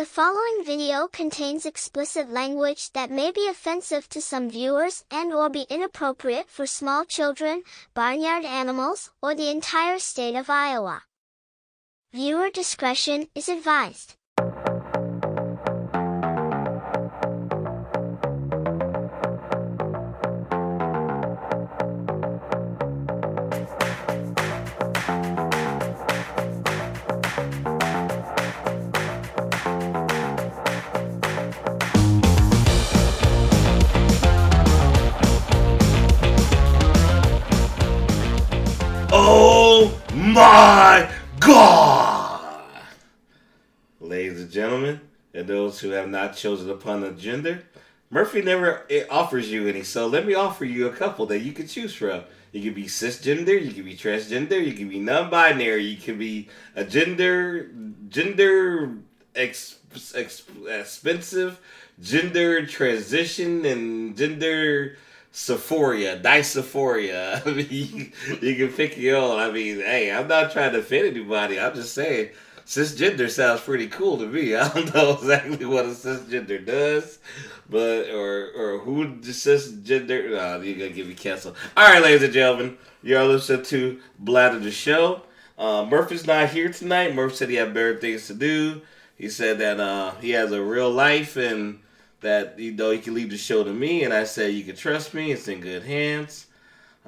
The following video contains explicit language that may be offensive to some viewers and/or be inappropriate for small children, barnyard animals, or the entire state of Iowa. Viewer discretion is advised. My God! Ladies and gentlemen, and those who have not chosen upon a gender, Murphy never offers you any, so let me offer you a couple that you can choose from. You can be cisgender, you can be transgender, you can be non-binary, you can be a gender expensive, gender transition, and gender dysphoria. I mean, you can pick your own. I mean, hey, I'm not trying to offend anybody. I'm just saying, cisgender sounds pretty cool to me. I don't know exactly what a cisgender does, but or who the cisgender. Oh, you're gonna get me canceled. All right, ladies and gentlemen, you're listening to Bladder the Show. Murph is not here tonight. Murph said he had better things to do. He said that he has a real life and that, you know, you can leave the show to me, and I say you can trust me. It's in good hands.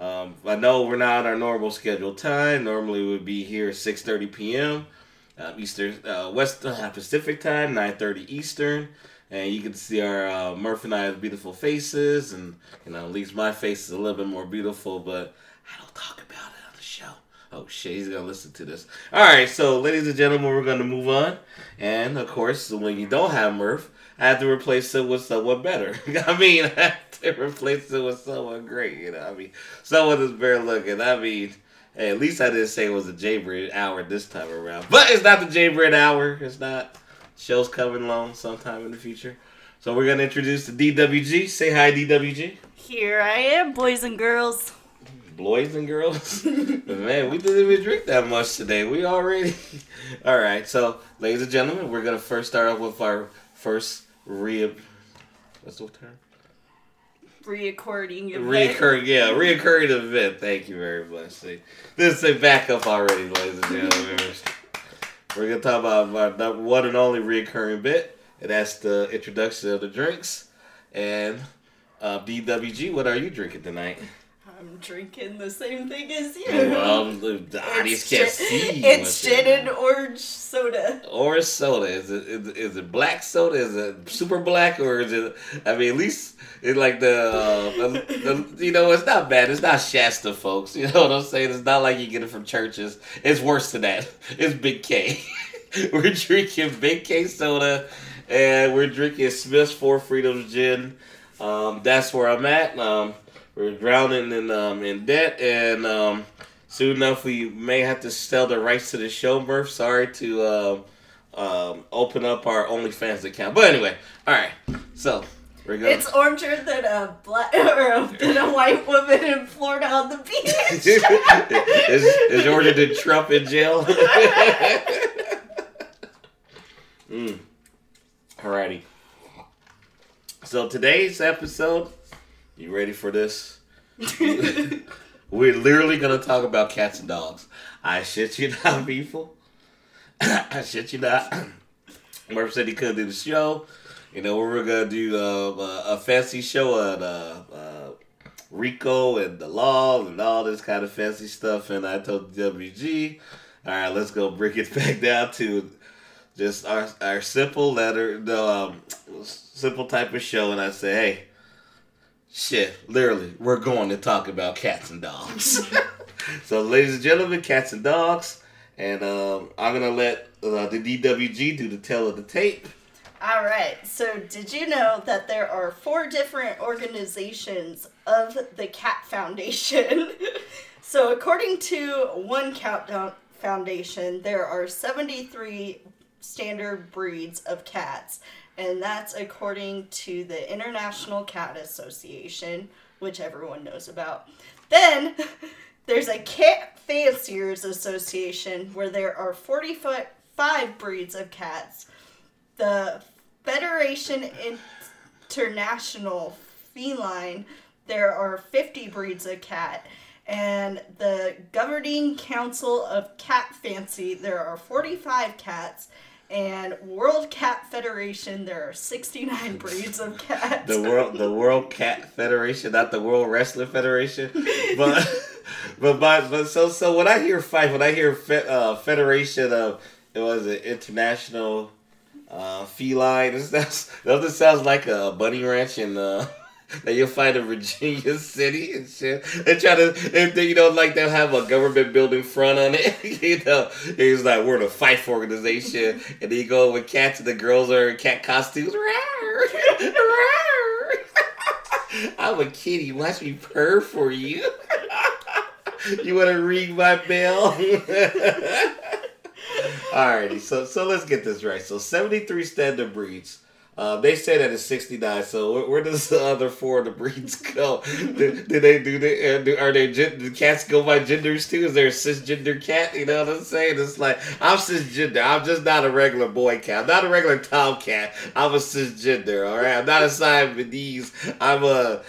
I know we're not on our normal scheduled time. Normally, we'd be here at 6:30 p.m. Pacific time, 9:30 Eastern, and you can see our Murph and I's beautiful faces, and you know, at least my face is a little bit more beautiful, but I don't talk about it on the show. Oh shit, he's gonna listen to this. All right, so ladies and gentlemen, we're gonna move on, and of course, when you don't have Murph, I have to replace it with someone better. I mean, I have to replace it with someone great, you know. I mean, someone that's better looking. I mean, hey, at least I didn't say it was a Jaybird hour this time around. But it's not the Jaybird hour. It's not. Show's coming along sometime in the future. So we're going to introduce the DWG. Say hi, DWG. Here I am, boys and girls. Boys and girls? Man, we didn't even drink that much today. We already... All right, so, ladies and gentlemen, we're going to first start off with our first what's the term? Reoccurring event. Reoccurring event. Thank you very much. See, this is a backup already, ladies and gentlemen. We're going to talk about our one and only reoccurring bit, and that's the introduction of the drinks. And DWG, what are you drinking tonight? I'm drinking the same thing as you. Well, the audience can't see. It's gin and orange soda. Orange soda. Is it black soda? Is it super black? Or is it, I mean, at least it's like you know, it's not bad. It's not Shasta, folks. You know what I'm saying? It's not like you get it from churches. It's worse than that. It's Big K. We're drinking Big K soda, and we're drinking Smith's Four Freedoms gin. That's where I'm at. We're drowning in debt, and soon enough we may have to sell the rights to the show, Murph. Sorry to open up our OnlyFans account, but anyway, all right. So we're going. It's oranger than a white woman in Florida on the beach. Is oranger than Trump in jail? Alrighty. So today's episode. You ready for this? We're literally going to talk about cats and dogs. I shit you not, people. I shit you not. Murph said he couldn't do the show. You know, we're going to do a fancy show on RICO and the law and all this kind of fancy stuff. And I told WG, all right, let's go break it back down to just our simple simple type of show. And I say, hey. Shit, literally, we're going to talk about cats and dogs. So, ladies and gentlemen, cats and dogs. And I'm going to let the DWG do the tale of the tape. All right. So, did you know that there are 4 different organizations of the Cat Foundation? So, according to one Countdown Foundation, there are 73 standard breeds of cats. And that's according to the International Cat Association, which everyone knows about. Then, there's a Cat Fanciers Association, where there are 45 breeds of cats. the Federation International Feline, there are 50 breeds of cat, and the Governing Council of Cat Fancy, there are 45 cats, and World Cat Federation, there are 69 breeds of cats. The World Cat Federation, not the World Wrestling Federation, but when I hear FIFE, when I hear Federation of, it was an International Feline, that sounds like a bunny ranch in. That you'll find in Virginia City and shit. They try to, if they, you know, like they'll have a government building front on it. You know, it's like, we're the FIFE organization. And then you go with cats and the girls are in cat costumes. I'm a kitty. Watch me purr for you. You want to ring my bell? Alrighty, so let's get this right. So 73 standard breeds. They say that it's 69. So where does the other four of the breeds go? Do cats go by genders too? Is there a cisgender cat? You know what I'm saying? It's like, I'm cisgender. I'm just not a regular boy cat. I'm not a regular tomcat. I'm a cisgender. All right. I'm not a Siamese. I'm a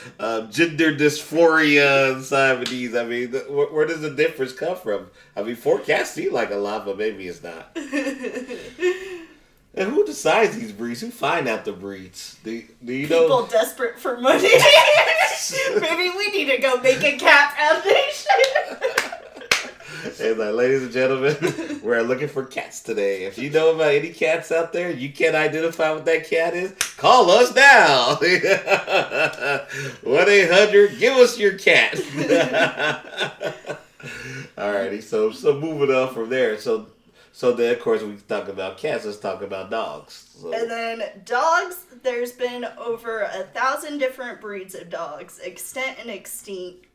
gender dysphoria Siamese. I mean, where does the difference come from? I mean, four cats seem like a lot, but maybe it's not. And who decides these breeds? Who find out the breeds? Do you know? People desperate for money. Maybe we need to go make a cat foundation. And like, ladies and gentlemen, we're looking for cats today. If you know about any cats out there, you can't identify what that cat is, call us now. 1-800, give us your cat. Alrighty, so moving on from there. So then, of course, we talk about cats. Let's talk about dogs. So. And then dogs, there's been over 1,000 different breeds of dogs, extant and extinct.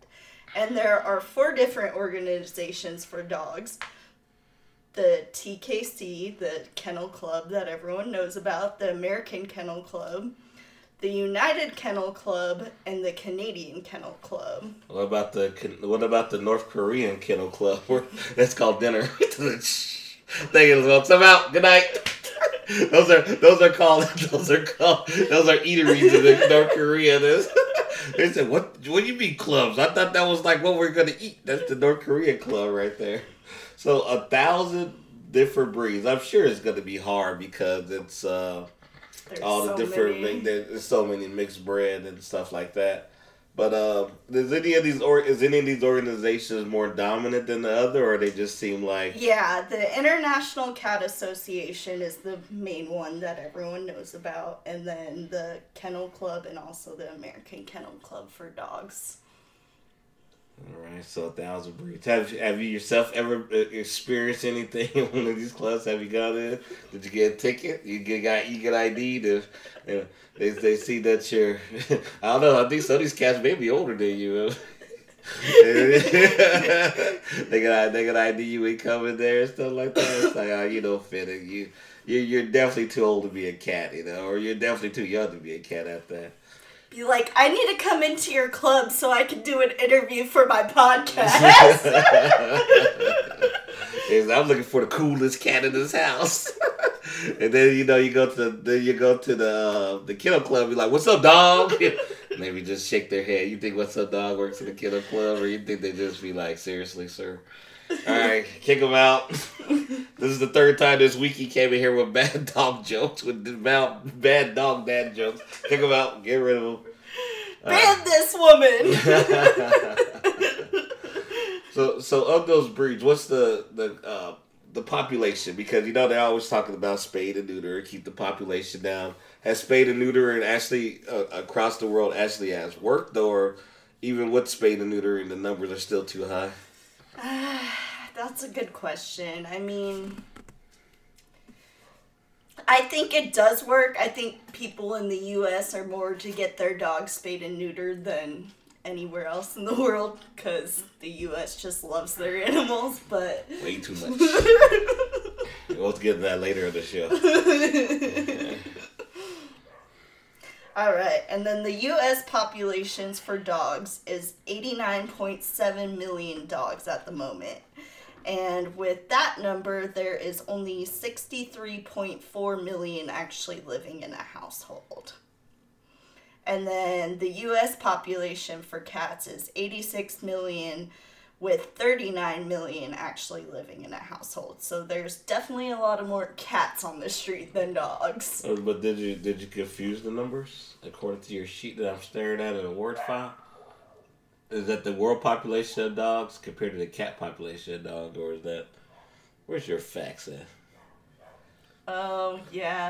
And there are 4 different organizations for dogs. The TKC, the Kennel Club that everyone knows about, the American Kennel Club, the United Kennel Club, and the Canadian Kennel Club. What about the North Korean Kennel Club? That's called dinner. Thank you, folks. I'm out. Good night. Those are eateries in North Korea. They said, what do you mean clubs? I thought that was like what we're gonna eat. That's the North Korean club right there. So 1,000 different breeds. I'm sure it's gonna be hard because it's there's so many mixed breed and stuff like that. But is any of these organizations more dominant than the other, or they just seem like... Yeah, the International Cat Association is the main one that everyone knows about, and then the Kennel Club and also the American Kennel Club for dogs. All right, so 1,000 breeds. Have you yourself ever experienced anything in one of these clubs? Have you gone in? Did you get a ticket? You get ID'd? They see that you're... I don't know. I think some of these cats may be older than you. they got ID you and come in there and stuff like that. It's like, oh, you don't fit it. You're definitely too old to be a cat, you know, or you're definitely too young to be a cat at that. Be like, I need to come into your club so I can do an interview for my podcast. I'm looking for the coolest cat in this house. And then, you know, you go to the kennel club. You're like, what's up, dog? Maybe just shake their head. You think what's up, dog works in the kennel club? Or you think they just be like, seriously, sir? All right, kick him out. This is the 3rd time this week he came in here with bad dog jokes, with bad dog dad jokes. Kick him out, get rid of him. Ban this woman. So of those breeds, what's the population? Because you know they're always talking about spay and neuter, keep the population down. Has spay and neutering actually across the world actually has worked, or even with spay and neutering, the numbers are still too high? That's a good question. I mean, I think it does work. I think people in the U.S. are more to get their dogs spayed and neutered than anywhere else in the world because the U.S. just loves their animals, but... Way too much. We'll get to that later in the show. Yeah. All right, and then the U.S. populations for dogs is 89.7 million dogs at the moment. And with that number, there is only 63.4 million actually living in a household. And then the U.S. population for cats is 86 million, with 39 million actually living in a household. So there's definitely a lot of more cats on the street than dogs. But did you confuse the numbers according to your sheet that I'm staring at in the Word file? Is that the world population of dogs compared to the cat population of dogs, or is that... Where's your facts at? Oh, yeah.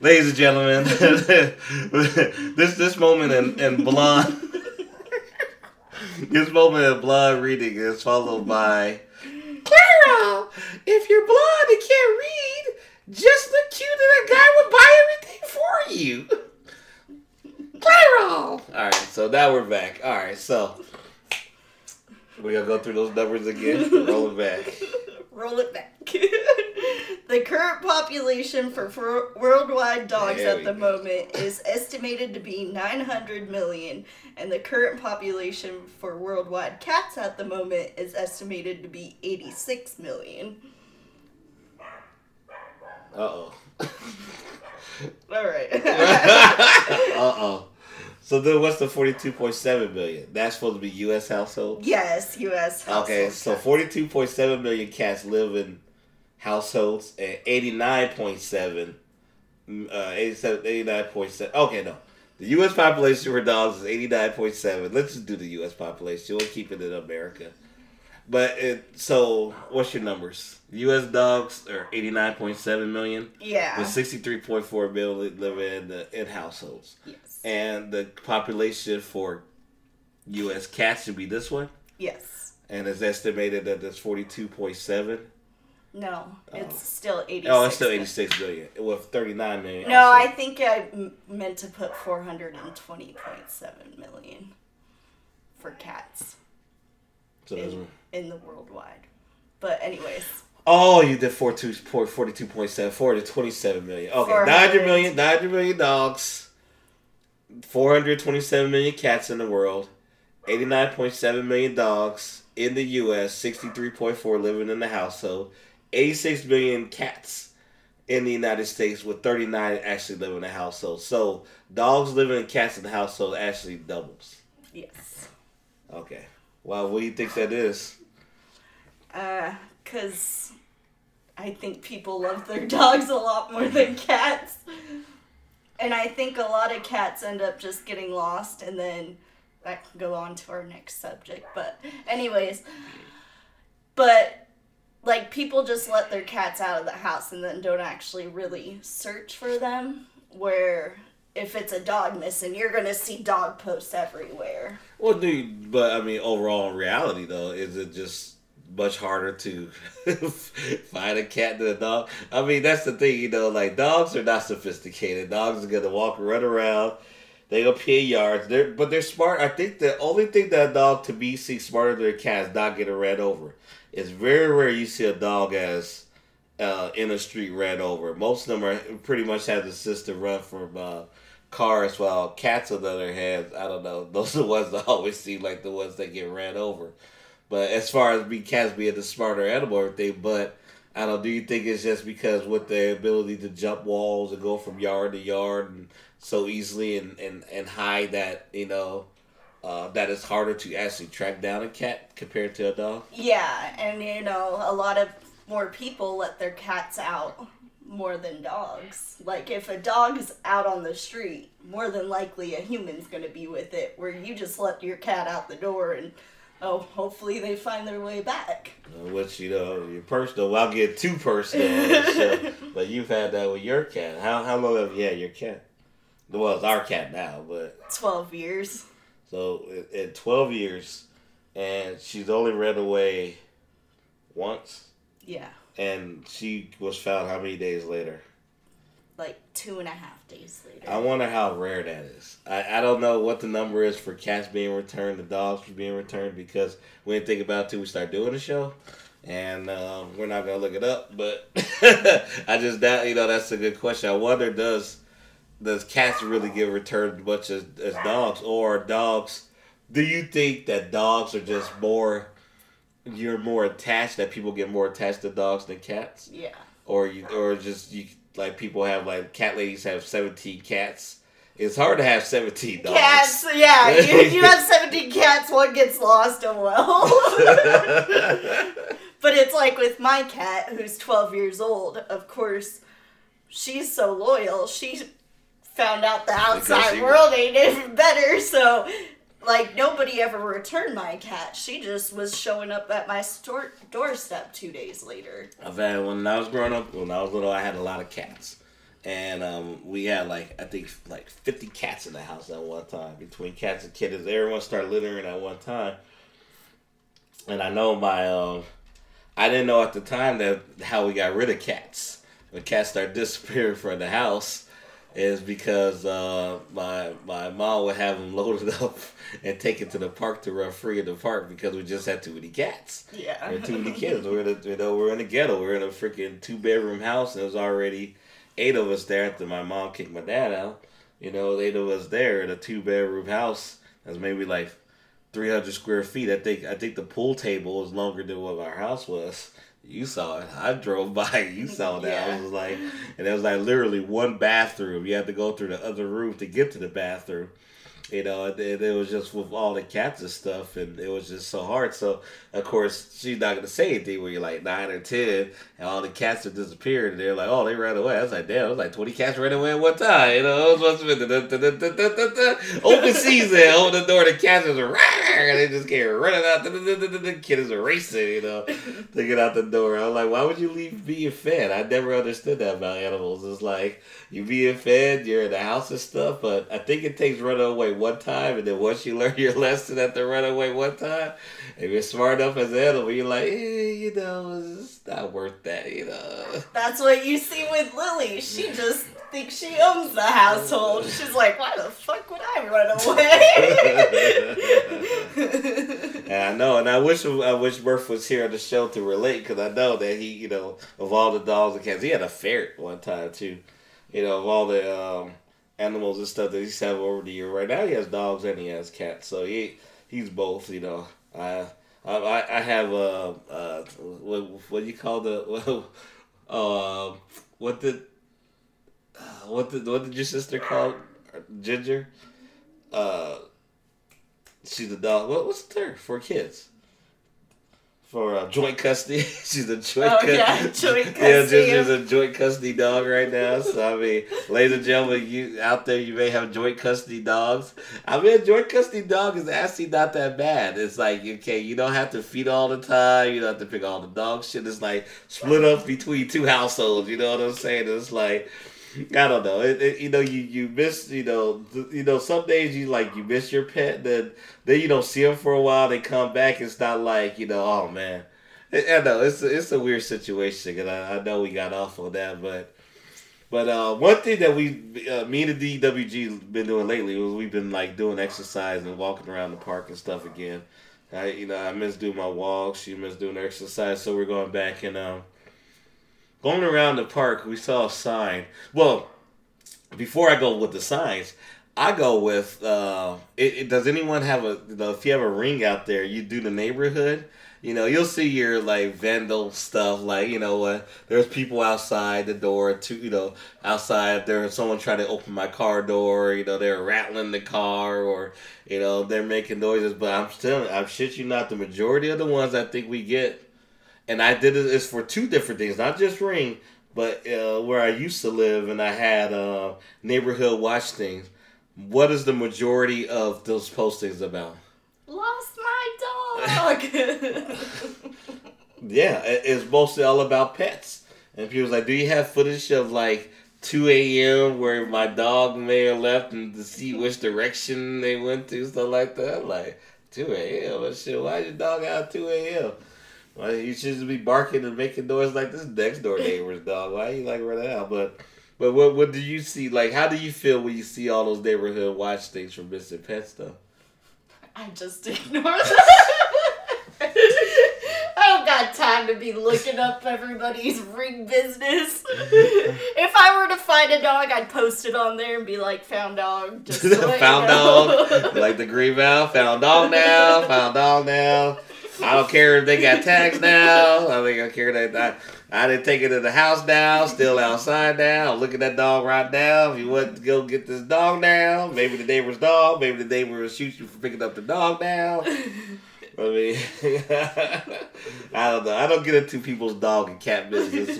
Ladies and gentlemen, this moment in Blonde... This moment of Blonde reading is followed by... Clara, if you're blonde and can't read, just look cute and a guy would buy everything for you. Alright, so now we're back. Alright, so we're going to go through those numbers again. Roll it back. The current population for worldwide dogs at the moment is estimated to be 900 million, and the current population for worldwide cats at the moment is estimated to be 86 million. Uh-oh. Alright. Uh-oh. So then what's the 42.7 million? That's supposed to be U.S. households? Yes, U.S. households. Okay, so 42.7 million cats live in households, and 89.7. Okay, no. The U.S. population for dogs is 89.7. Let's just do the U.S. population. We'll keep it in America. But so what's your numbers? U.S. dogs are 89.7 million. Yeah. With 63.4 million living in households. Yes. And the population for U.S. cats should be this one? Yes. And it's estimated that it's 42.7? No, it's still 86. Oh, it's still 86 million. With 39 million. No, also. I think I meant to put 420.7 million for cats. So in the worldwide. But anyways. Oh, you did 42.7, 427 million. Okay, 900 million dogs, 427 million cats in the world, 89.7 million dogs in the U.S., 63.4 living in the household, 86 million cats in the United States with 39 actually living in the household. So dogs living and cats in the household actually doubles. Yes. Okay. Wow, what do you think that is? Because I think people love their dogs a lot more than cats. And I think a lot of cats end up just getting lost, and then that can go on to our next subject. But anyways, people just let their cats out of the house and then don't actually really search for them, where... If it's a dog missing, you're going to see dog posts everywhere. Well, dude, but I mean, overall in reality, though, is it just much harder to find a cat than a dog? I mean, that's the thing, dogs are not sophisticated. Dogs are going to walk and run around. They go pee yards. But they're smart. I think the only thing that a dog to me sees smarter than a cat is not getting ran over. It's very rare you see a dog as in a street ran over. Most of them are pretty much have the system run from cars, while cats on the other hand, I don't know, those are the ones that always seem like the ones that get ran over. But as far as cats being the smarter animal or everything, but I don't know, do you think it's just because with their ability to jump walls and go from yard to yard and so easily and hide that, that it's harder to actually track down a cat compared to a dog? Yeah, and a lot of more people let their cats out more than dogs. If a dog is out on the street, more than likely a human's going to be with it, where you just let your cat out the door and, hopefully they find their way back. Which, your personal, I'll get too personal. So, but you've had that with your cat. How long have you had your cat? Well, it's our cat now, but... 12 years. So, in 12 years, and she's only ran away once. Yeah. And she was found how many days later? 2.5 days later. I wonder how rare that is. I don't know what the number is for cats being returned, the dogs being returned, because we didn't think about it until we start doing the show. And we're not going to look it up, but that's a good question. I wonder, does cats really get returned much as dogs? Or do you think that dogs are just more you're more attached, that people get more attached to dogs than cats. Yeah. Or like people have, like, cat ladies have 17 cats. It's hard to have 17 dogs. Cats, yeah. You have 17 cats, one gets lost, oh well. But it's like with my cat, who's 12 years old, of course, she's so loyal. She found out the outside world ain't even better, so... Like, nobody ever returned my cat. She just was showing up at my doorstep 2 days later. I've had, when I was growing up, when I was little, I had a lot of cats. And we had, like, I think, like 50 cats in the house at one time. Between cats and kittens, everyone started littering at one time. And I know my, I didn't know at the time that how we got rid of cats. When cats started disappearing from the house... is because my mom would have them loaded up and taken to the park to run free in the park because we just had too many cats. Yeah. And too many kids. We're in the ghetto. We're in a freaking 2-bedroom house, and there's already 8 of us there after my mom kicked my dad out. 8 of us there in a 2-bedroom house that's maybe like 300 square feet. I think the pool table is longer than what our house was. You saw it. I drove by. You saw that. Yeah. It was like literally one bathroom. You had to go through the other room to get to the bathroom. It was just with all the cats and stuff, and it was just so hard. So, of course, she's not going to say anything when you're like 9 or 10, and all the cats have disappeared, and they're like, oh, they ran away. I was like, damn, it was like 20 cats ran away at one time. It was supposed to be open season. Open the door, the cats was and they just came running out. The kid is racing, to get out the door. I'm like, why would you leave being fed? I never understood that about animals. It's like, you being fed, you're in the house and stuff, but I think it takes running away one time, and then once you learn your lesson at the runaway one time, if you're smart enough as an animal, you're like, it's not worth that, That's what you see with Lily. She just thinks she owns the household. She's like, why the fuck would I run away? And I know, and I wish Murph was here on the show to relate, because I know that he, of all the dogs and cats, he had a ferret one time too. Of all the, animals and stuff that he's had over the year. Right now he has dogs and he has cats, so he's both. I have what do you call the what did your sister call Ginger? She's a dog. What's the term for kids? For joint custody. She's a joint custody. Yeah, joint custody. Yeah, she's a joint custody dog right now. So, I mean, ladies and gentlemen, you out there, you may have joint custody dogs. I mean, a joint custody dog is actually not that bad. It's like, okay, you don't have to feed all the time. You don't have to pick all the dog shit. It's like split up between two households. You know what I'm saying? It's like... I don't know. You miss, some days you miss your pet, then you don't see them for a while, they come back, it's not like, oh man. I know, it's a weird situation, and I know we got off on that, but one thing that me and the DWG been doing lately was we've been like doing exercise and walking around the park and stuff again. I miss doing my walks, she missed doing her exercise, so we're going back and, going around the park, we saw a sign. Well, before I go with the signs, I go with, does anyone have if you have a ring out there, you do the neighborhood, you'll see your, like, vandal stuff, like, there's people outside the door, outside, there's someone trying to open my car door, they're rattling the car, or, they're making noises, but I'm shit you not, the majority of the ones I think we get, and I did it's for 2 different things, not just ring, but where I used to live, and I had neighborhood watch things. What is the majority of those postings about? Lost my dog! Yeah, it's mostly all about pets. And people was like, do you have footage of like 2 a.m. where my dog may have left and to see which direction they went to, stuff like that? I'm like, 2 a.m.? Shit, why is your dog out 2 a.m.? Well, you should be barking and making noise like this next door neighbor's dog. Why you like running out? But what do you see? Like, how do you feel when you see all those neighborhood watch things from missing pets though? I just ignore that. I don't got time to be looking up everybody's ring business. If I were to find a dog, I'd post it on there and be like, found dog. Just found dog. Like the green mouth. Found dog now. I don't care if they got taxed now. I think I care that I didn't take it to the house now. Still outside now. Look at that dog right now. If you want to go get this dog now, maybe the neighbor's dog. Maybe the neighbor will shoot you for picking up the dog now. I mean, I don't know. I don't get into people's dog and cat business,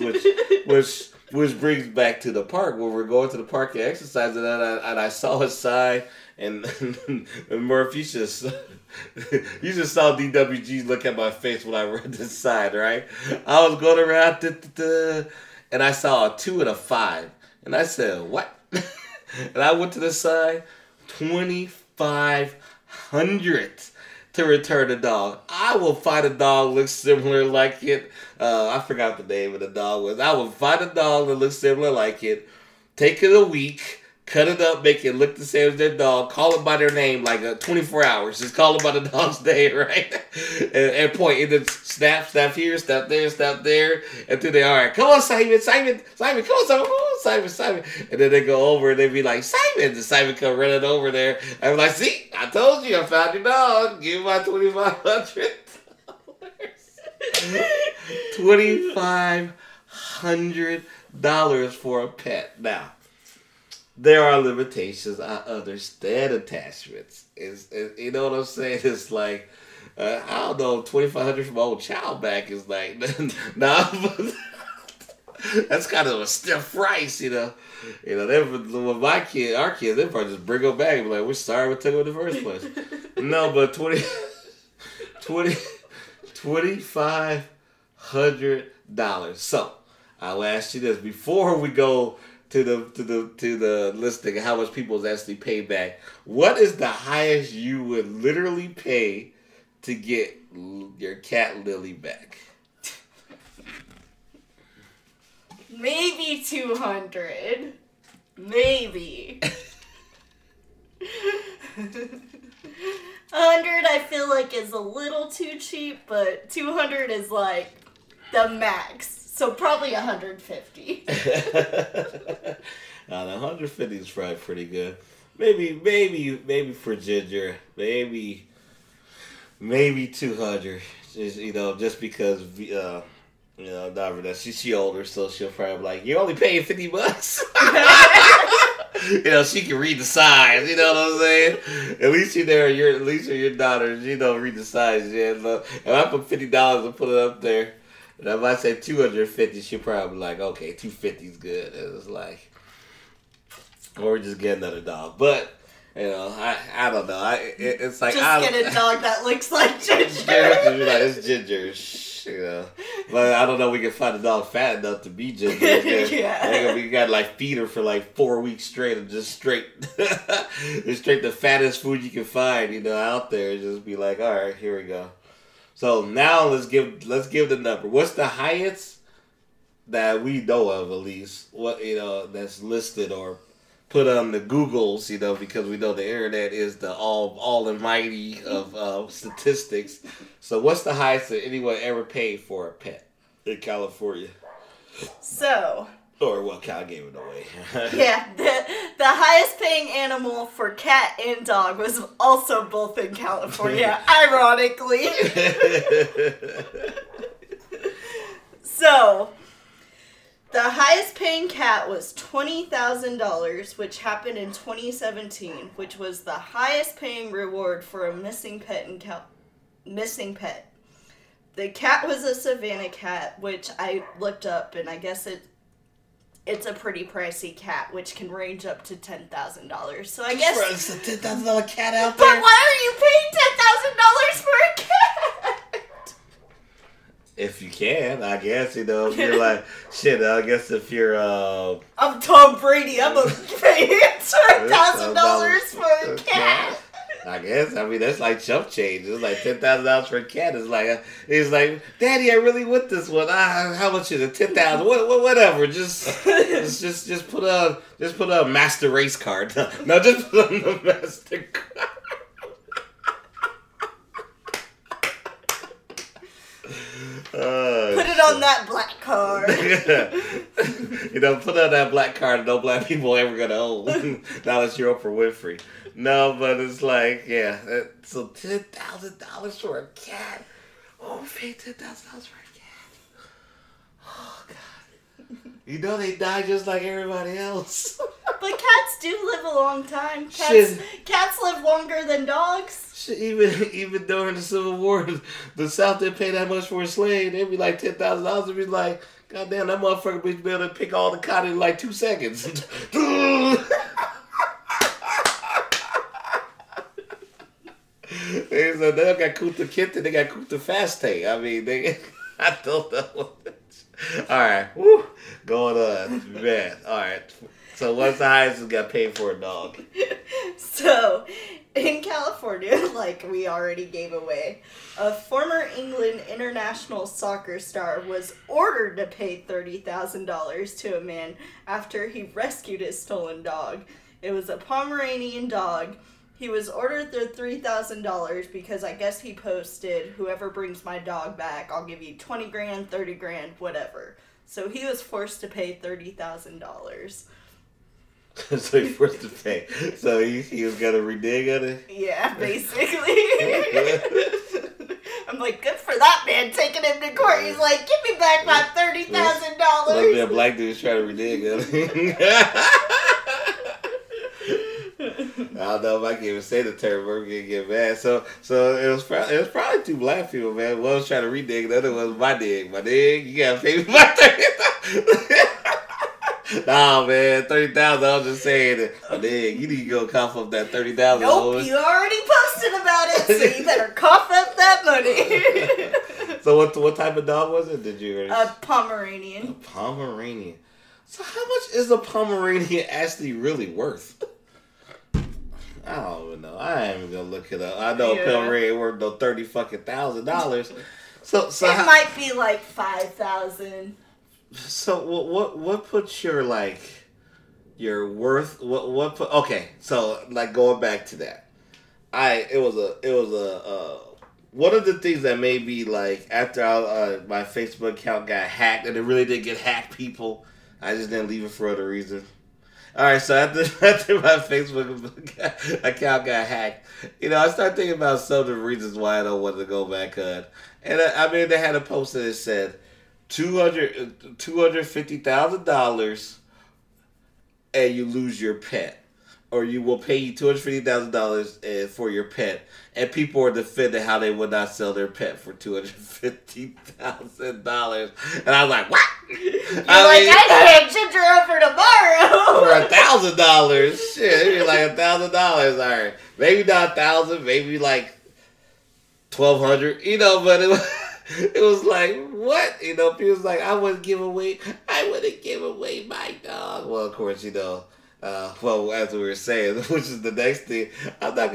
which brings back to the park where we're going to the park and exercise, and I saw a sign, and Murph, you just saw DWG look at my face when I read this sign, right? I was going around, and I saw a 2 and a 5, and I said, "What?" And I went to the sign, 2,500. To return a dog. I will find a dog looks similar like it. I forgot the name of the dog was. I will find a dog that looks similar like it. Take it a week. Cut it up. Make it look the same as their dog. Call it by their name like 24 hours. Just call it by the dog's name, right? and point. And then snap here, snap there. And then they, all right, come on, Simon, come on, Simon. And then they go over and they be like, Simon. And Simon come running over there. I'm like, see, I told you I found your dog. Give me my $2,500. $2,500 for a pet. Now, there are limitations. I understand attachments. It's you know what I'm saying? It's like, I don't know, $2,500 from my old child back is like, nah, that's kind of a stiff price, you know. You know, when my kid, our kids, they probably just bring them back and be like, we're sorry we took them in the first place. No, but $2,500. So, I'll ask you this. Before we go to the listing of how much people actually pay back, what is the highest you would literally pay to get your cat Lily back? Maybe 200. Maybe. 100 I feel like is a little too cheap, but 200 is like the max. So probably 150. Now, 150 is probably pretty good. Maybe for Ginger, maybe 200. Just, you know, just because you know, not really, she older, so she'll probably be like, you're only paying $50. You know, she can read the signs, you know what I'm saying? At least you're your daughter, you know, read the signs. Yeah, look, if I put $50 and put it up there, and if I say 250, she'll probably be like, okay, 250 is good. And it's like, or just get another dog. But, you know, I don't know. It's like, get a dog that looks like Ginger. It's Ginger. You know. But I don't know if we can find a dog fat enough to be Ginger. Yeah. We got like feed her for like 4 weeks straight and just straight the fattest food you can find, you know, out there. Just be like, all right, here we go. So now let's give the number. What's the highest that we know of, at least, what, you know, that's listed or put on the Googles, you know, because we know the internet is the all almighty of statistics. So what's the highest that anyone ever paid for a pet in California? So. Or what, Cal gave it away. Yeah, the highest paying animal for cat and dog was also both in California, ironically. So, the highest paying cat was $20,000, which happened in 2017, which was the highest paying reward for a missing pet in missing pet. The cat was a Savannah cat, which I looked up, and I guess it's a pretty pricey cat, which can range up to $10,000. So I guess it's a $10,000 cat out there. But why are you paying $10,000 for a cat? If you can, I guess, you know. If you're like, shit, I guess if you're I'm Tom Brady. I'm gonna pay $10,000 for a cat. I guess. I mean, that's like chump change. It's like $10,000 for a cat. It's like, Daddy, I really want this one. How much is it? $10,000. Whatever. Just put a master race card. No, just put on the master card. Put it on that black card. You know, put on that black card. No black people ever gonna own. Now that you're Oprah Winfrey. No, but it's like, yeah. So $10,000 for a cat. Oh, Fainted, that sounds right, Cat. Oh, God. You know they die just like everybody else. But cats do live a long time. Cats live longer than dogs. Shit, even during the Civil War, the South didn't pay that much for a slave. They'd be like $10,000. It'd be like, God damn, that motherfucker bitch be able to pick all the cotton in like 2 seconds. They said they got Kuta Kinte, they got Kuta Faste. I mean, I don't know. Alright, woo, going on, man. Alright, so what's the highest we got paid for a dog? So, in California, like we already gave away, a former England international soccer star was ordered to pay $30,000 to a man after he rescued his stolen dog. It was a Pomeranian dog. He was ordered the $3,000 because I guess he posted, whoever brings my dog back, I'll give you 20 grand, 30 grand, whatever. So he was forced to pay $30,000. So he forced to pay. So he was going to renege on it? Yeah, basically. I'm like, good for that man taking him to court. He's like, give me back my $30,000. Look, that black dude's trying to renege on it. I don't know if I can even say the term, but I'm going to get mad. So it was probably two black people, man. One was trying to re-dig, the other was my dig. My dig, you got to pay me my $30,000. Nah, man, $30,000, I was just saying that, my dig, you need to go cough up that $30,000. Nope, you already posted about it, so you better cough up that money. So what type of dog was it? Did you? A Pomeranian. A Pomeranian. So how much is a Pomeranian actually really worth? I don't even know. I ain't even gonna look it up. I know Pomeranian ain't worth no $30,000. So it might be like 5,000. So what puts your like your worth? What put, okay? So like going back to that, it was one of the things that made me like after my Facebook account got hacked, and it really did get hacked. People, I just didn't leave it for other reasons. All right, so after my Facebook account got hacked, you know, I started thinking about some of the reasons why I don't want to go back on. And I mean, they had a post that said $250,000 and you lose your pet. Or you will pay you $250,000 for your pet. And people are defending how they would not sell their pet for $250,000. And I was like, what? I had Ginger over tomorrow. For $1,000? Shit, it'd be like $1,000. All right. Maybe not $1,000, maybe like $1,200. You know, but it was like, what? You know, people was like, I wouldn't give away my dog. Well, of course, you know. As we were saying, which is the next thing, I'm not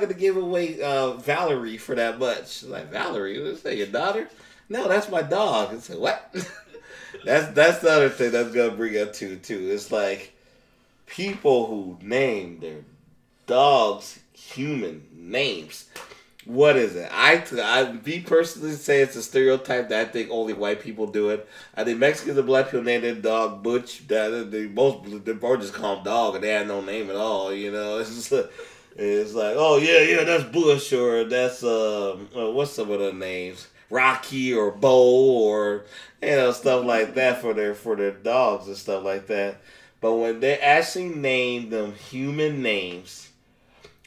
gonna give away Valerie for that much. Like Valerie, what is that? Your daughter? No, that's my dog. It's like what? that's the other thing that's gonna bring up too. It's like people who name their dogs human names. What is it? I personally say it's a stereotype that I think only white people do it. I think Mexicans and black people name their dog Butch. They just call him Dog, and they have no name at all. You know, it's like oh yeah, that's Bush, or that's what's some of the names, Rocky or Bo, or you know stuff like that for their dogs and stuff like that. But when they actually name them human names.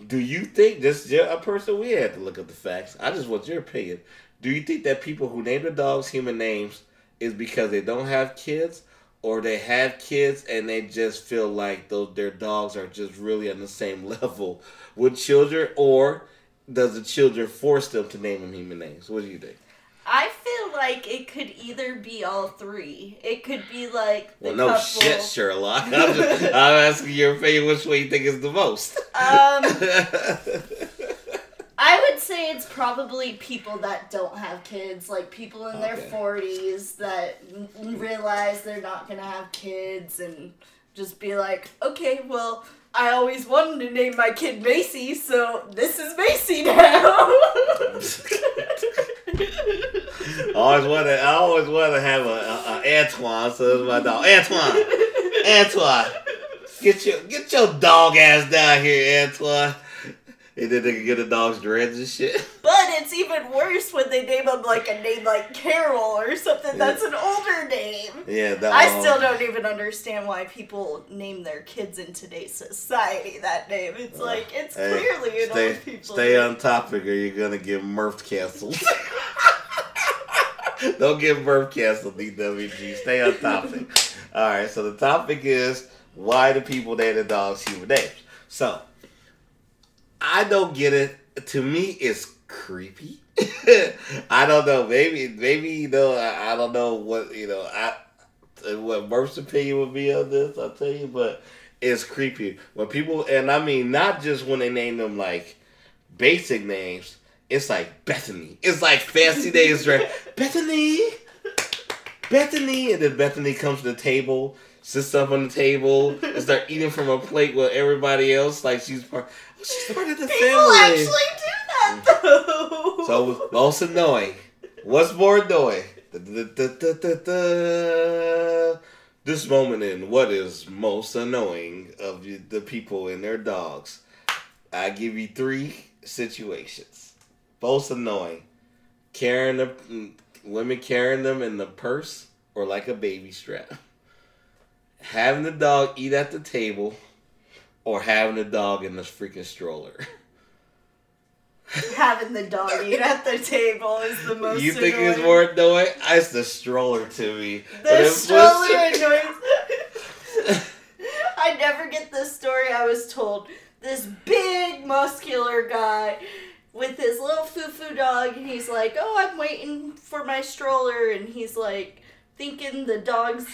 Do you think, just a person, we had to look up the facts. I just want your opinion. Do you think that people who name their dogs human names is because they don't have kids or they have kids and they just feel like their dogs are just really on the same level with children, or does the children force them to name them human names? What do you think? I feel like it could either be all three. It could be like the couple. Shit, Sherlock. I'm asking your opinion. Which way you think is the most? I would say it's probably people that don't have kids, like people in their 40s that realize they're not gonna have kids and just be like, okay, well, I always wanted to name my kid Macy, so this is Macy now. I always wanted to have a Antoine, so that's my dog. Antoine, get your dog ass down here, Antoine. And then they can get a dog's dreads and shit. But it's even worse when they name him like a name like Carol or something. That's an older name. Yeah, that I still don't even understand why people name their kids in today's society that name. It's like, it's clearly an old people. Stay on topic or you're going to get Murph canceled. Don't get Murph canceled, DWG. Stay on topic. All right, so the topic is why do people name their dogs human names? So, I don't get it. To me, it's creepy. I don't know. Maybe you know. I don't know what you know. What Murph's opinion would be on this. I'll tell you, but it's creepy when people, and I mean not just when they name them like basic names. It's like Bethany. It's like fancy names, right? Bethany, and then Bethany comes to the table. Sits up on the table and start eating from a plate with everybody else. Like she's part of the family. People actually do that though. So most annoying. What's more annoying? This moment in what is most annoying of the people and their dogs. I give you three situations. Most annoying: women carrying them in the purse or like a baby strap. Having the dog eat at the table, or having the dog in the freaking stroller. Having the dog eat at the table is the most. You think annoying. It's more annoying? It's the stroller to me. The stroller annoys. I never get this story. I was told this big muscular guy with his little foo-foo dog, and he's like, "Oh, I'm waiting for my stroller," and he's like thinking the dog's.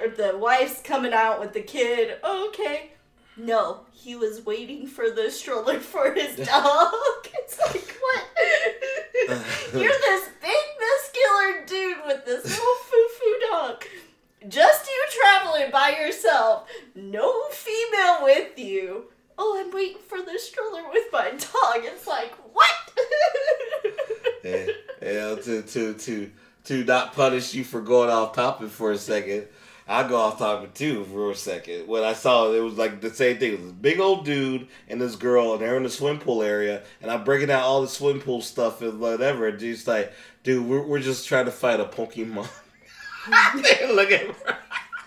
Or the wife's coming out with the kid. Oh, okay. No, he was waiting for the stroller for his dog. It's like, what? You're this big, muscular dude with this little foo-foo dog. Just you traveling by yourself. No female with you. Oh, I'm waiting for the stroller with my dog. It's like, what? To not punish you for going off topic for a second. I go off topic too for a second. When I saw it was like the same thing. It was this big old dude and this girl, and they're in the swim pool area, and I'm breaking out all the swim pool stuff and whatever. And she's like, dude, we're just trying to fight a Pokemon. They look at her.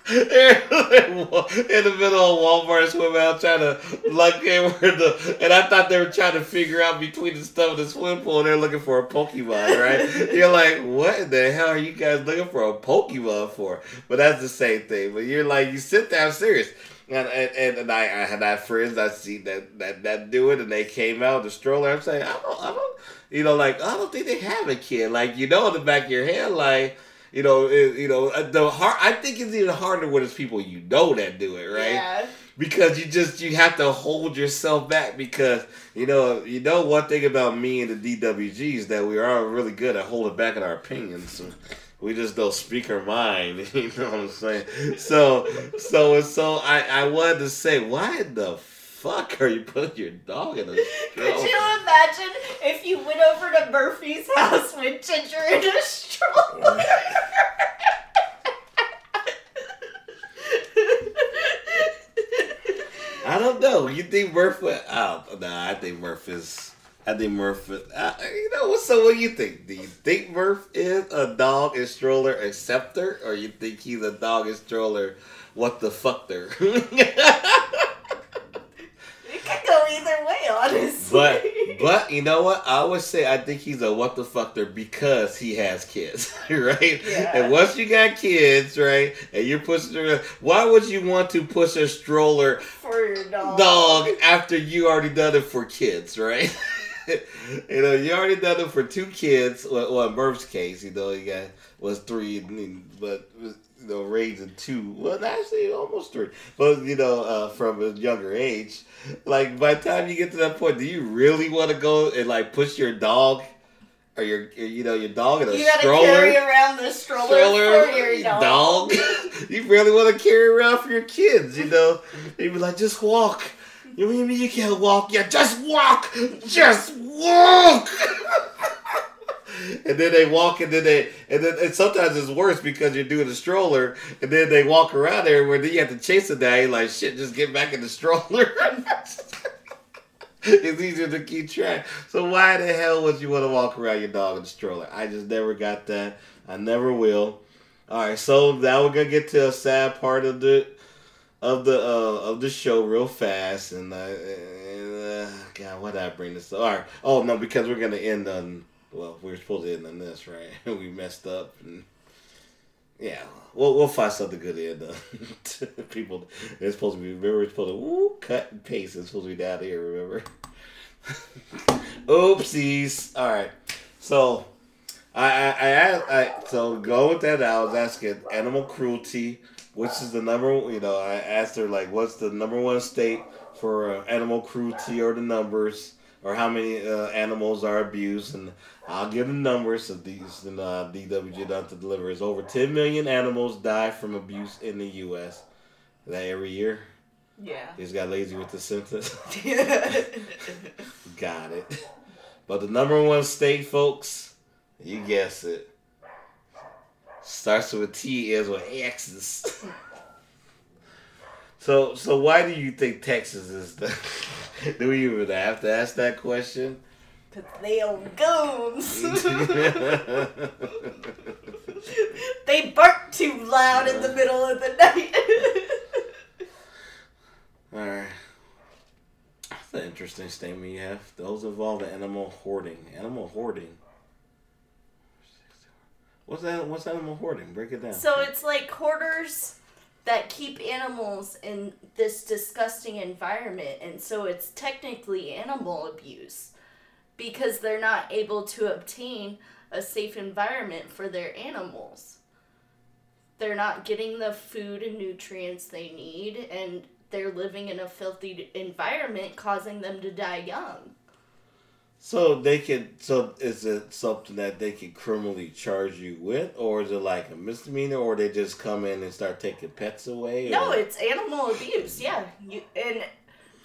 They're in the middle of Walmart swim out trying to look at the, and I thought they were trying to figure out between the stuff in the swim pool and they're looking for a Pokemon, right? You're like, what the hell are you guys looking for a Pokemon for? But that's the same thing. But you're like, you sit there, I'm serious. And I had friends I see that do it, and they came out the stroller. I'm saying, I don't, you know, like I don't think they have a kid. Like you know, in the back of your head, like. You know, the hard. I think it's even harder when it's people you know that do it, right? Yeah. Because you have to hold yourself back because you know one thing about me and the DWG is that we are really good at holding back in our opinions. We just don't speak our mind. You know what I'm saying? So I wanted to say, why the fuck are you putting your dog in a stroller? Could you imagine if you went over to Murphy's house with Ginger in a stroller? I don't know. You think Murph would... you know, so what do you think? Do you think Murph is a dog and stroller acceptor? Or you think he's a dog and stroller what the fuckter? Either way, honestly. But you know what? I would say I think he's a what the fucker because he has kids, right? Yeah. And once you got kids, right, and you're pushing her, why would you want to push a stroller for your dog after you already done it for kids, right? You know, you already done it for two kids. Well, in Murph's case, you know, he was three, but. You know, raising two, well, actually almost three, but you know, from a younger age, like by the time you get to that point, do you really want to go and like push your dog or your dog in a stroller? You gotta carry around the stroller for your dog. You really want to carry around for your kids, you know? You'd be like, just walk. You mean you can't walk? Yeah, just walk. Just walk. And then they walk, and sometimes it's worse because you're doing a stroller, and then they walk around everywhere. Then you have to chase it down. You're like, shit, just get back in the stroller. It's easier to keep track. So why the hell would you want to walk around your dog in a stroller? I just never got that. I never will. All right, so now we're gonna get to a sad part of the show real fast. And God, why did I bring this up? All right. Oh no, because we're gonna end on. Well, we were supposed to end on this, right? We messed up. And yeah, we'll find something good to end on. People, it's supposed to be. Remember, it's supposed to cut and paste. It's supposed to be down here. Remember? Oopsies. All right. So so go with that. I was asking animal cruelty, which is the number one. You know, I asked her like, what's the number one state for animal cruelty or the numbers? Or how many animals are abused, and I'll give the numbers of these. And DWG done to deliver is over 10 million animals die from abuse in the U.S. Is that every year? Yeah. He just got lazy with the sentence. Got it. But the number one state, folks, you guess it. Starts with T, ends with Texas. So why do you think Texas is the? Do we even have to ask that question? Cause they own guns. They bark too loud in the middle of the night. All right, that's an interesting statement you have. Those involved in animal hoarding. Animal hoarding. What's that? What's animal hoarding? Break it down. So it's like hoarders that keep animals in this disgusting environment, and so it's technically animal abuse because they're not able to obtain a safe environment for their animals. They're not getting the food and nutrients they need, and they're living in a filthy environment, causing them to die young. So is it something that they can criminally charge you with, or is it like a misdemeanor, or they just come in and start taking pets away? Or? No, it's animal abuse. Yeah, in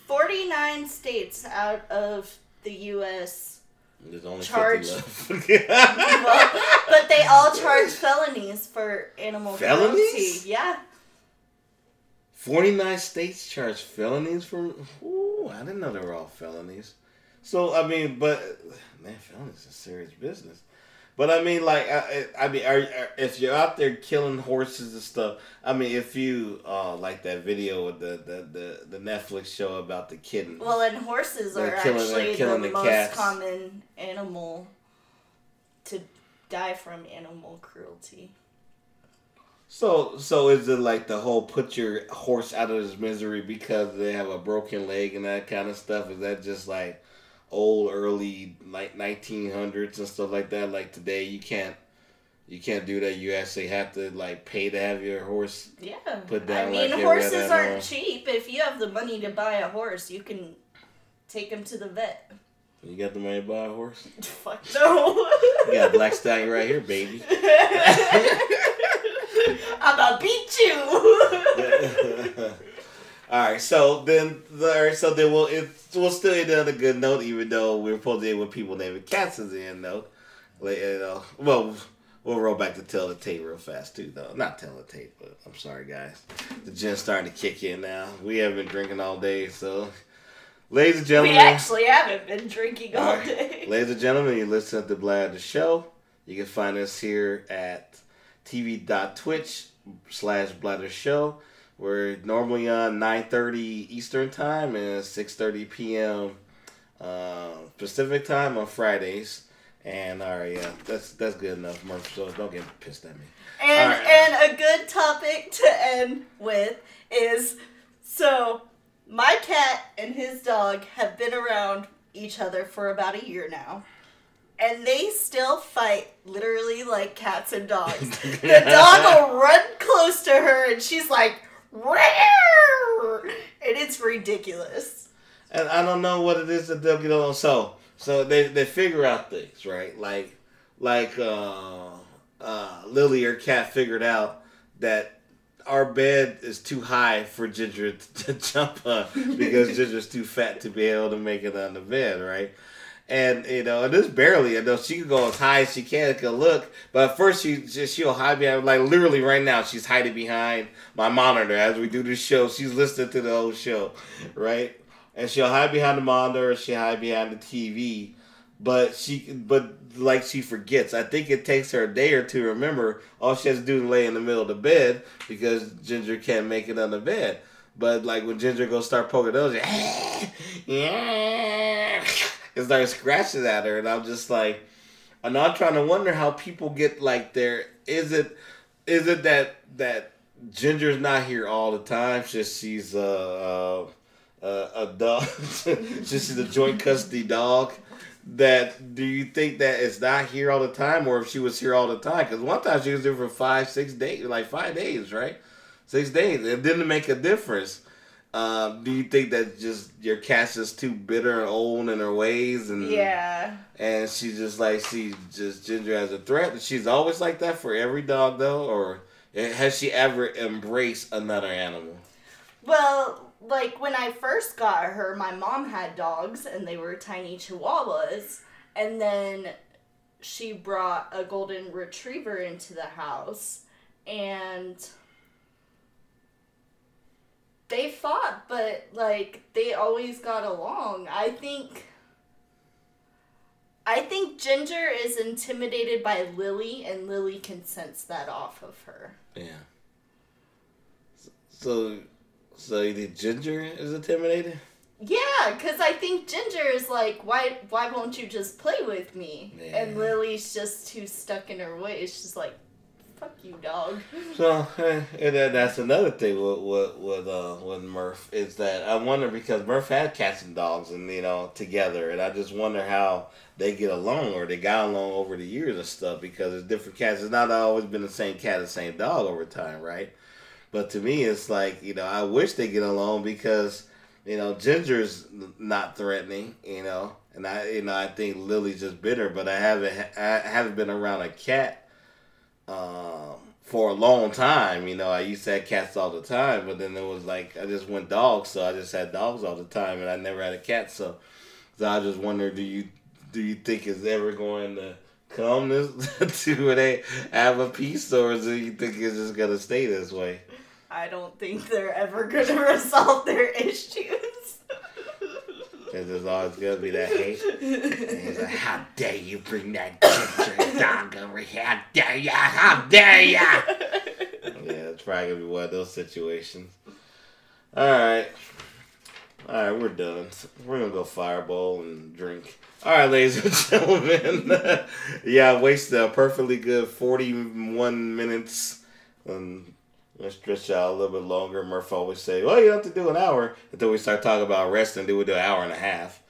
49 states out of the U.S. There's only charge, 50 left. Well, but they all charge felonies for animal cruelty. Yeah. 49 states charge felonies for. Ooh, I didn't know they were all felonies. So, I mean, but, man, felonies is serious business. But, I mean, like, if you're out there killing horses and stuff, I mean, if you, like that video with the Netflix show about the kittens. Well, and horses are actually the most common animal to die from animal cruelty. So is it like the whole put your horse out of his misery because they have a broken leg and that kind of stuff? Is that just like old early like 1900s and stuff like that? Like today you can't do that. You actually have to like pay to have your horse put down. I mean, like horses aren't cheap. If you have the money to buy a horse, you can take him to the vet. You got the money to buy a horse? Fuck no. You got a black stallion right here, baby. I'm gonna beat you. Alright, so then we'll still end on a good note, even though we're supposed to end with people naming cats as the end note. Like, you know, well, we'll roll back to Tell the Tape real fast too, though. Not Tell the Tape, but I'm sorry, guys. The gin's starting to kick in now. We haven't been drinking all day, so. Ladies and gentlemen. We actually haven't been drinking all day. Ladies and gentlemen, you listen to the Blab the Show. You can find us here at TV.twitch/BlatherShow. We're normally on 9:30 Eastern Time and 6:30 p.m. Pacific Time on Fridays. And all right, yeah, that's good enough, Murph. So don't get pissed at me. And right. And a good topic to end with is so my cat and his dog have been around each other for about a year now. And they still fight literally like cats and dogs. The dog will run close to her, and she's like, "Rawr!" And it's ridiculous. And I don't know what it is that they'll get on. So they figure out things, right? Like Lily, her cat, figured out that our bed is too high for Ginger to jump on because Ginger's too fat to be able to make it on the bed, right? And, you know, and this barely, I know she can go as high as she can, look, but at first she'll hide behind, like literally right now, she's hiding behind my monitor as we do this show. She's listening to the whole show, right? and she'll hide behind the monitor, or she hide behind the TV, but she forgets. I think it takes her a day or two to remember. All she has to do is lay in the middle of the bed because Ginger can't make it on the bed. But like when Ginger goes start poking those, and start scratching at her, and I'm just like, and I'm trying to wonder how people get like there. Is it that Ginger's not here all the time? She's a dog. She's a joint custody dog. That do you think that it's not here all the time, or if she was here all the time? Because one time she was there for 5-6 days, like 5 days, right? 6 days. It didn't make a difference. Do you think that just your cat's just too bitter and old in her ways, and yeah, and she's just like Ginger as a threat? She's always like that for every dog though, or has she ever embraced another animal? Well, like when I first got her, my mom had dogs and they were tiny chihuahuas, and then she brought a golden retriever into the house, and they fought, but, like, they always got along. I think Ginger is intimidated by Lily, and Lily can sense that off of her. Yeah. So you think Ginger is intimidated? Yeah, because I think Ginger is like, why won't you just play with me? Yeah. And Lily's just too stuck in her ways. She's like, fuck you, dog. So, and that's another thing with Murph, is that I wonder, because Murph had cats and dogs and, you know, together, and I just wonder how they get along, or they got along over the years and stuff, because there's different cats. It's not always been the same cat and same dog over time, right? But to me, it's like, you know, I wish they get along because, you know, Ginger's not threatening, you know, and I think Lily's just bitter, but I haven't been around a cat for a long time. You know, I used to have cats all the time, but then it was like, I just went dogs, so I just had dogs all the time, and I never had a cat, so I just wonder, do you think it's ever going to come this to where they have a peace, or do you think it's just going to stay this way? I don't think they're ever going to resolve their issues. Because there's always going to be that hate. And he's like, how dare you bring that Ginger dog over here? How dare ya? How dare ya? Yeah, it's probably going to be one of those situations. All right, we're done. We're going to go fireball and drink. All right, ladies and gentlemen. Yeah, I wasted a perfectly good 41 minutes on... Let's stretch out a little bit longer. Murph always say, well, you don't have to do an hour. Until we start talking about resting, then we'll do an hour and a half.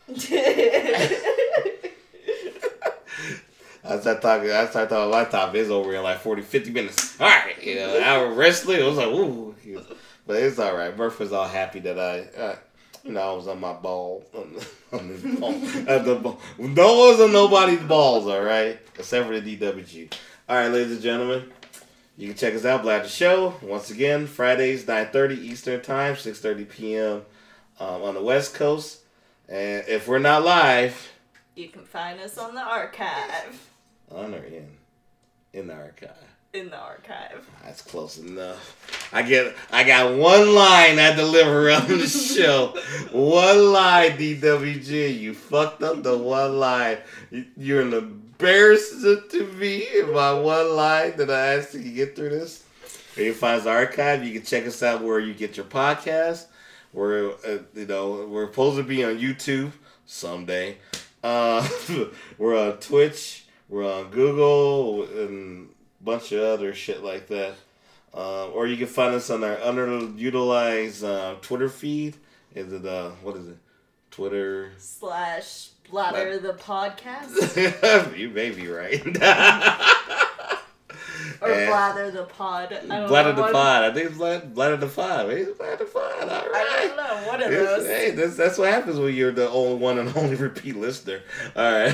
I start talking a lot of time. It's over in like 40, 50 minutes. All right. You know, an hour of wrestling. I was like, ooh. But it's all right. Murph was all happy that I was on my ball. On his ball. No one's on nobody's balls, all right? Except for the DWG. All right, ladies and gentlemen. You can check us out, Black the Show. Once again, Fridays, 9:30 Eastern Time, 6:30 p.m. On the West Coast. And if we're not live... You can find us on the archive. On or in? In the archive. In the archive. That's close enough. I got one line I deliver on the show. One line, DWG. You fucked up the one line. You're in the... Embarrassing to me in my one line that I asked you to get through this. If you find the archive, you can check us out where you get your podcast. We're we're supposed to be on YouTube someday. We're on Twitch, we're on Google, and a bunch of other shit like that. Or you can find us on our underutilized Twitter feed. Is it what is it? Twitter / Bladder the podcast. You may be right. Or and Bladder the pod. Bladder the pod. I think it's Bladder the Five. It's Bladder the Five. All right. I don't know. One of those. Hey, that's what happens when you're the only one and only repeat listener. All right.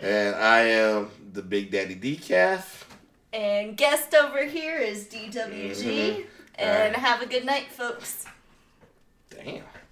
And I am the Big Daddy Decaf. And guest over here is DWG. Mm-hmm. And right. Have a good night, folks. Damn.